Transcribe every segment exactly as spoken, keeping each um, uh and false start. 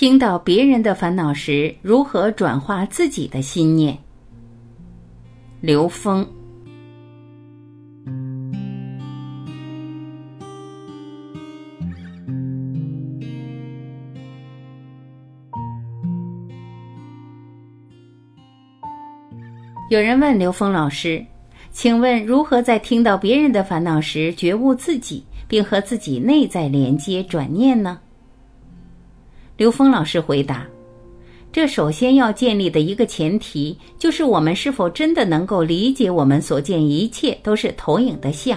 听到别人的烦恼时，如何转化自己的心念？刘峰。有人问刘峰老师，请问如何在听到别人的烦恼时觉悟自己，并和自己内在连接转念呢？刘峰老师回答，这首先要建立的一个前提，就是我们是否真的能够理解我们所见一切都是投影的像，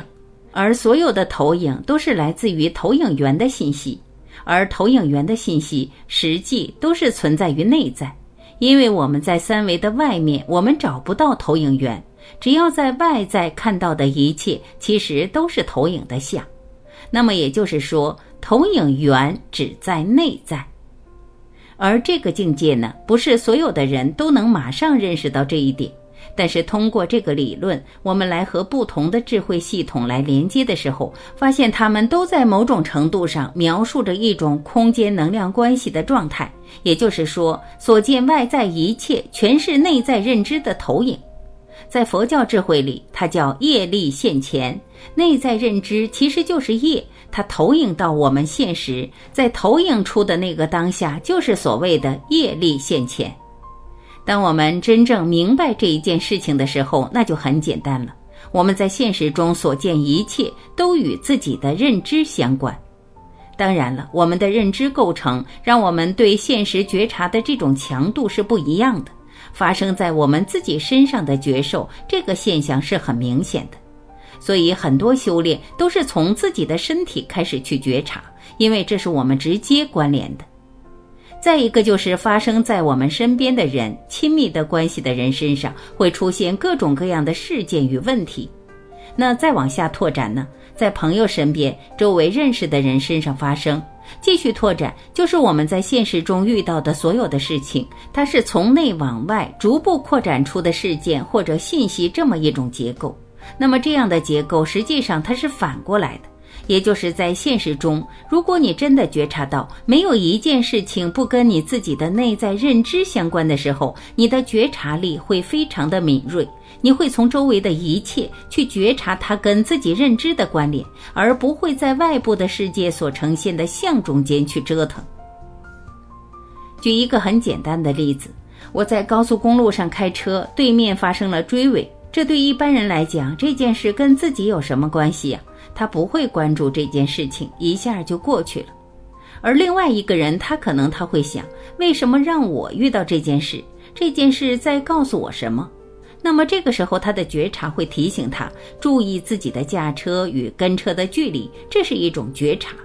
而所有的投影都是来自于投影源的信息，而投影源的信息实际都是存在于内在，因为我们在三维的外面，我们找不到投影源，只要在外在看到的一切其实都是投影的像。那么也就是说，投影源只在内在。而这个境界呢，不是所有的人都能马上认识到这一点，但是通过这个理论，我们来和不同的智慧系统来连接的时候，发现他们都在某种程度上描述着一种空间能量关系的状态，也就是说，所见外在一切全是内在认知的投影。在佛教智慧里，它叫业力现前，内在认知其实就是业，它投影到我们现实，在投影出的那个当下，就是所谓的业力现前。当我们真正明白这一件事情的时候，那就很简单了，我们在现实中所见一切都与自己的认知相关。当然了，我们的认知构成让我们对现实觉察的这种强度是不一样的，发生在我们自己身上的觉受，这个现象是很明显的。所以很多修炼都是从自己的身体开始去觉察，因为这是我们直接关联的。再一个就是发生在我们身边的人，亲密的关系的人身上会出现各种各样的事件与问题。那再往下拓展呢，在朋友身边，周围认识的人身上发生，继续拓展就是我们在现实中遇到的所有的事情，它是从内往外逐步扩展出的事件或者信息，这么一种结构。那么这样的结构实际上它是反过来的，也就是在现实中，如果你真的觉察到没有一件事情不跟你自己的内在认知相关的时候，你的觉察力会非常的敏锐，你会从周围的一切去觉察它跟自己认知的关联，而不会在外部的世界所呈现的像中间去折腾。举一个很简单的例子，我在高速公路上开车，对面发生了追尾，这对一般人来讲，这件事跟自己有什么关系啊？他不会关注这件事情，一下就过去了。而另外一个人，他可能他会想，为什么让我遇到这件事？这件事在告诉我什么？那么这个时候，他的觉察会提醒他注意自己的驾车与跟车的距离，这是一种觉察。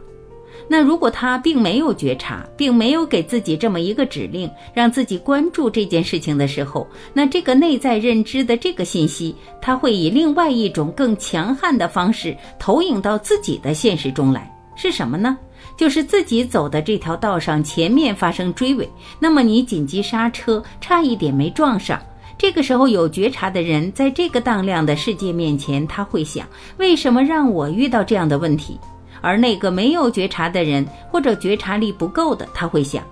那如果他并没有觉察，并没有给自己这么一个指令，让自己关注这件事情的时候，那这个内在认知的这个信息，它会以另外一种更强悍的方式投影到自己的现实中来。是什么呢？就是自己走的这条道上，前面发生追尾，那么你紧急刹车，差一点没撞上。这个时候有觉察的人，在这个荡漾的世界面前，他会想，为什么让我遇到这样的问题？而那个没有觉察的人，或者觉察力不够的，他会想，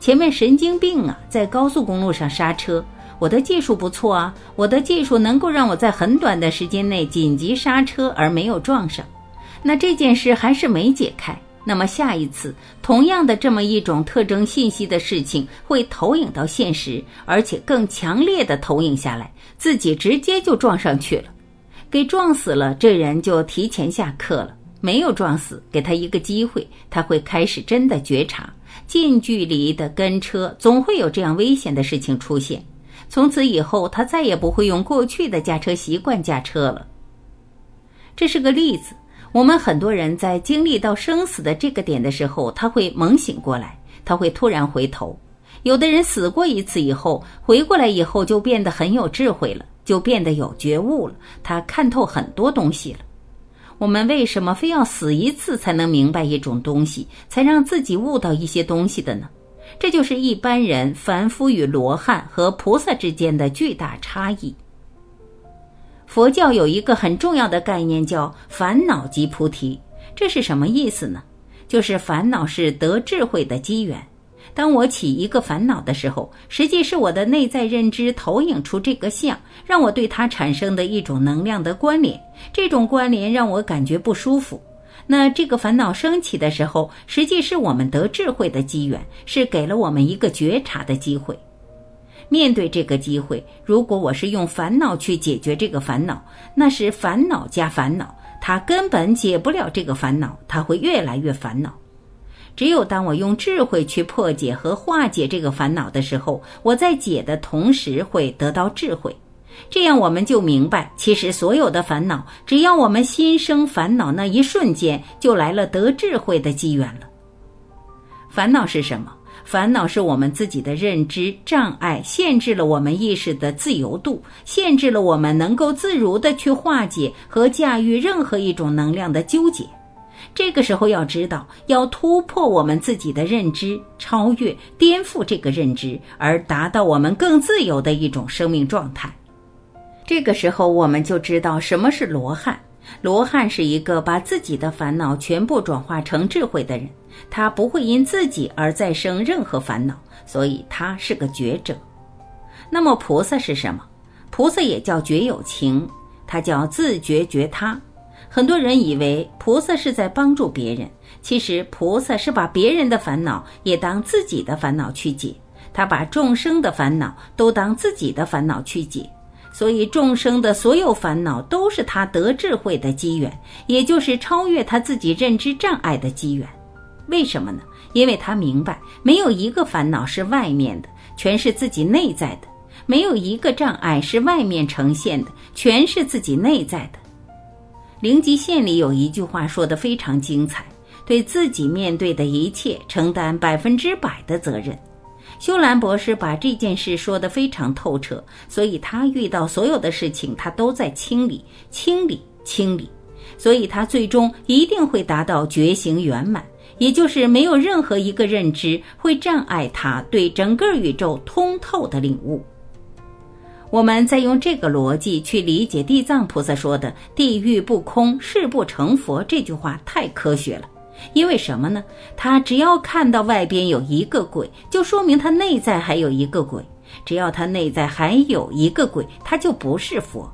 前面神经病啊，在高速公路上刹车，我的技术不错啊，我的技术能够让我在很短的时间内紧急刹车而没有撞上，那这件事还是没解开。那么下一次同样的这么一种特征信息的事情会投影到现实，而且更强烈的投影下来，自己直接就撞上去了，给撞死了，这人就提前下课了。没有撞死，给他一个机会，他会开始真的觉察，近距离的跟车，总会有这样危险的事情出现。从此以后，他再也不会用过去的驾车习惯驾车了。这是个例子，我们很多人在经历到生死的这个点的时候，他会猛醒过来，他会突然回头。有的人死过一次以后，回过来以后就变得很有智慧了，就变得有觉悟了，他看透很多东西了。我们为什么非要死一次才能明白一种东西，才让自己悟到一些东西的呢？这就是一般人、凡夫与罗汉和菩萨之间的巨大差异。佛教有一个很重要的概念叫烦恼即菩提，这是什么意思呢？就是烦恼是得智慧的机缘，当我起一个烦恼的时候，实际是我的内在认知投影出这个像，让我对它产生的一种能量的关联，这种关联让我感觉不舒服。那这个烦恼升起的时候，实际是我们得智慧的机缘，是给了我们一个觉察的机会。面对这个机会，如果我是用烦恼去解决这个烦恼，那是烦恼加烦恼，它根本解不了这个烦恼，它会越来越烦恼。只有当我用智慧去破解和化解这个烦恼的时候，我在解的同时会得到智慧。这样我们就明白，其实所有的烦恼，只要我们心生烦恼那一瞬间，就来了得智慧的机缘了。烦恼是什么？烦恼是我们自己的认知障碍，限制了我们意识的自由度，限制了我们能够自如地去化解和驾驭任何一种能量的纠结。这个时候要知道，要突破我们自己的认知，超越、颠覆这个认知，而达到我们更自由的一种生命状态。这个时候我们就知道什么是罗汉。罗汉是一个把自己的烦恼全部转化成智慧的人，他不会因自己而再生任何烦恼，所以他是个觉者。那么菩萨是什么？菩萨也叫觉有情，他叫自觉觉他。很多人以为菩萨是在帮助别人，其实菩萨是把别人的烦恼也当自己的烦恼去解，他把众生的烦恼都当自己的烦恼去解，所以众生的所有烦恼都是他得智慧的机缘，也就是超越他自己认知障碍的机缘。为什么呢？因为他明白，没有一个烦恼是外面的，全是自己内在的；没有一个障碍是外面呈现的，全是自己内在的。零极限里有一句话说得非常精彩：对自己面对的一切承担百分之百的责任。修兰博士把这件事说得非常透彻，所以他遇到所有的事情，他都在清理、清理、清理，所以他最终一定会达到觉醒圆满，也就是没有任何一个认知会障碍他对整个宇宙通透的领悟。我们再用这个逻辑去理解地藏菩萨说的“地狱不空，誓不成佛”这句话太科学了。因为什么呢？他只要看到外边有一个鬼，就说明他内在还有一个鬼，只要他内在还有一个鬼，他就不是佛。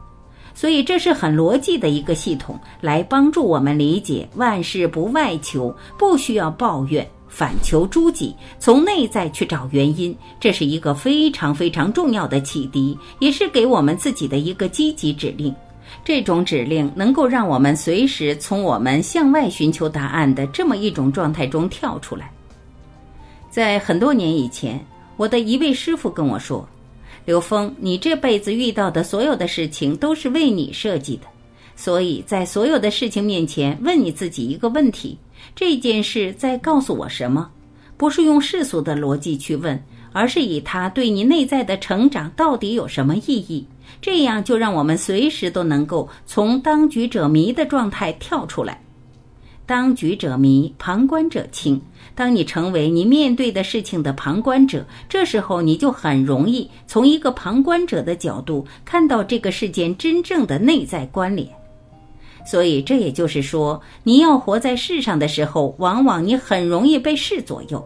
所以这是很逻辑的一个系统，来帮助我们理解万事不外求，不需要抱怨，反求诸己，从内在去找原因，这是一个非常非常重要的启迪，也是给我们自己的一个积极指令。这种指令能够让我们随时从我们向外寻求答案的这么一种状态中跳出来。在很多年以前，我的一位师父跟我说：“刘峰，你这辈子遇到的所有的事情都是为你设计的，所以在所有的事情面前，问你自己一个问题：这件事在告诉我什么？不是用世俗的逻辑去问，而是以它对你内在的成长到底有什么意义。”这样就让我们随时都能够从当局者迷的状态跳出来。当局者迷，旁观者清。当你成为你面对的事情的旁观者，这时候你就很容易从一个旁观者的角度看到这个事件真正的内在关联。所以这也就是说，你要活在世上的时候，往往你很容易被事左右。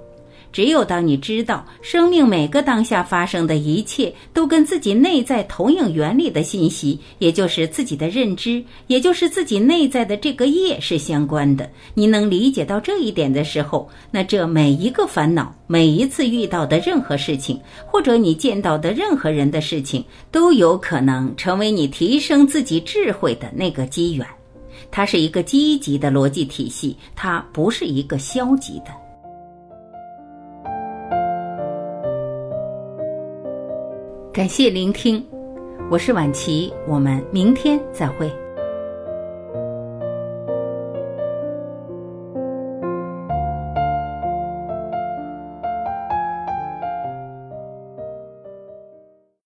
只有当你知道生命每个当下发生的一切都跟自己内在投影原理的信息，也就是自己的认知，也就是自己内在的这个业是相关的，你能理解到这一点的时候，那这每一个烦恼，每一次遇到的任何事情，或者你见到的任何人的事情，都有可能成为你提升自己智慧的那个机缘。它是一个积极的逻辑体系，它不是一个消极的。感谢聆听，我是婉琪，我们明天再会。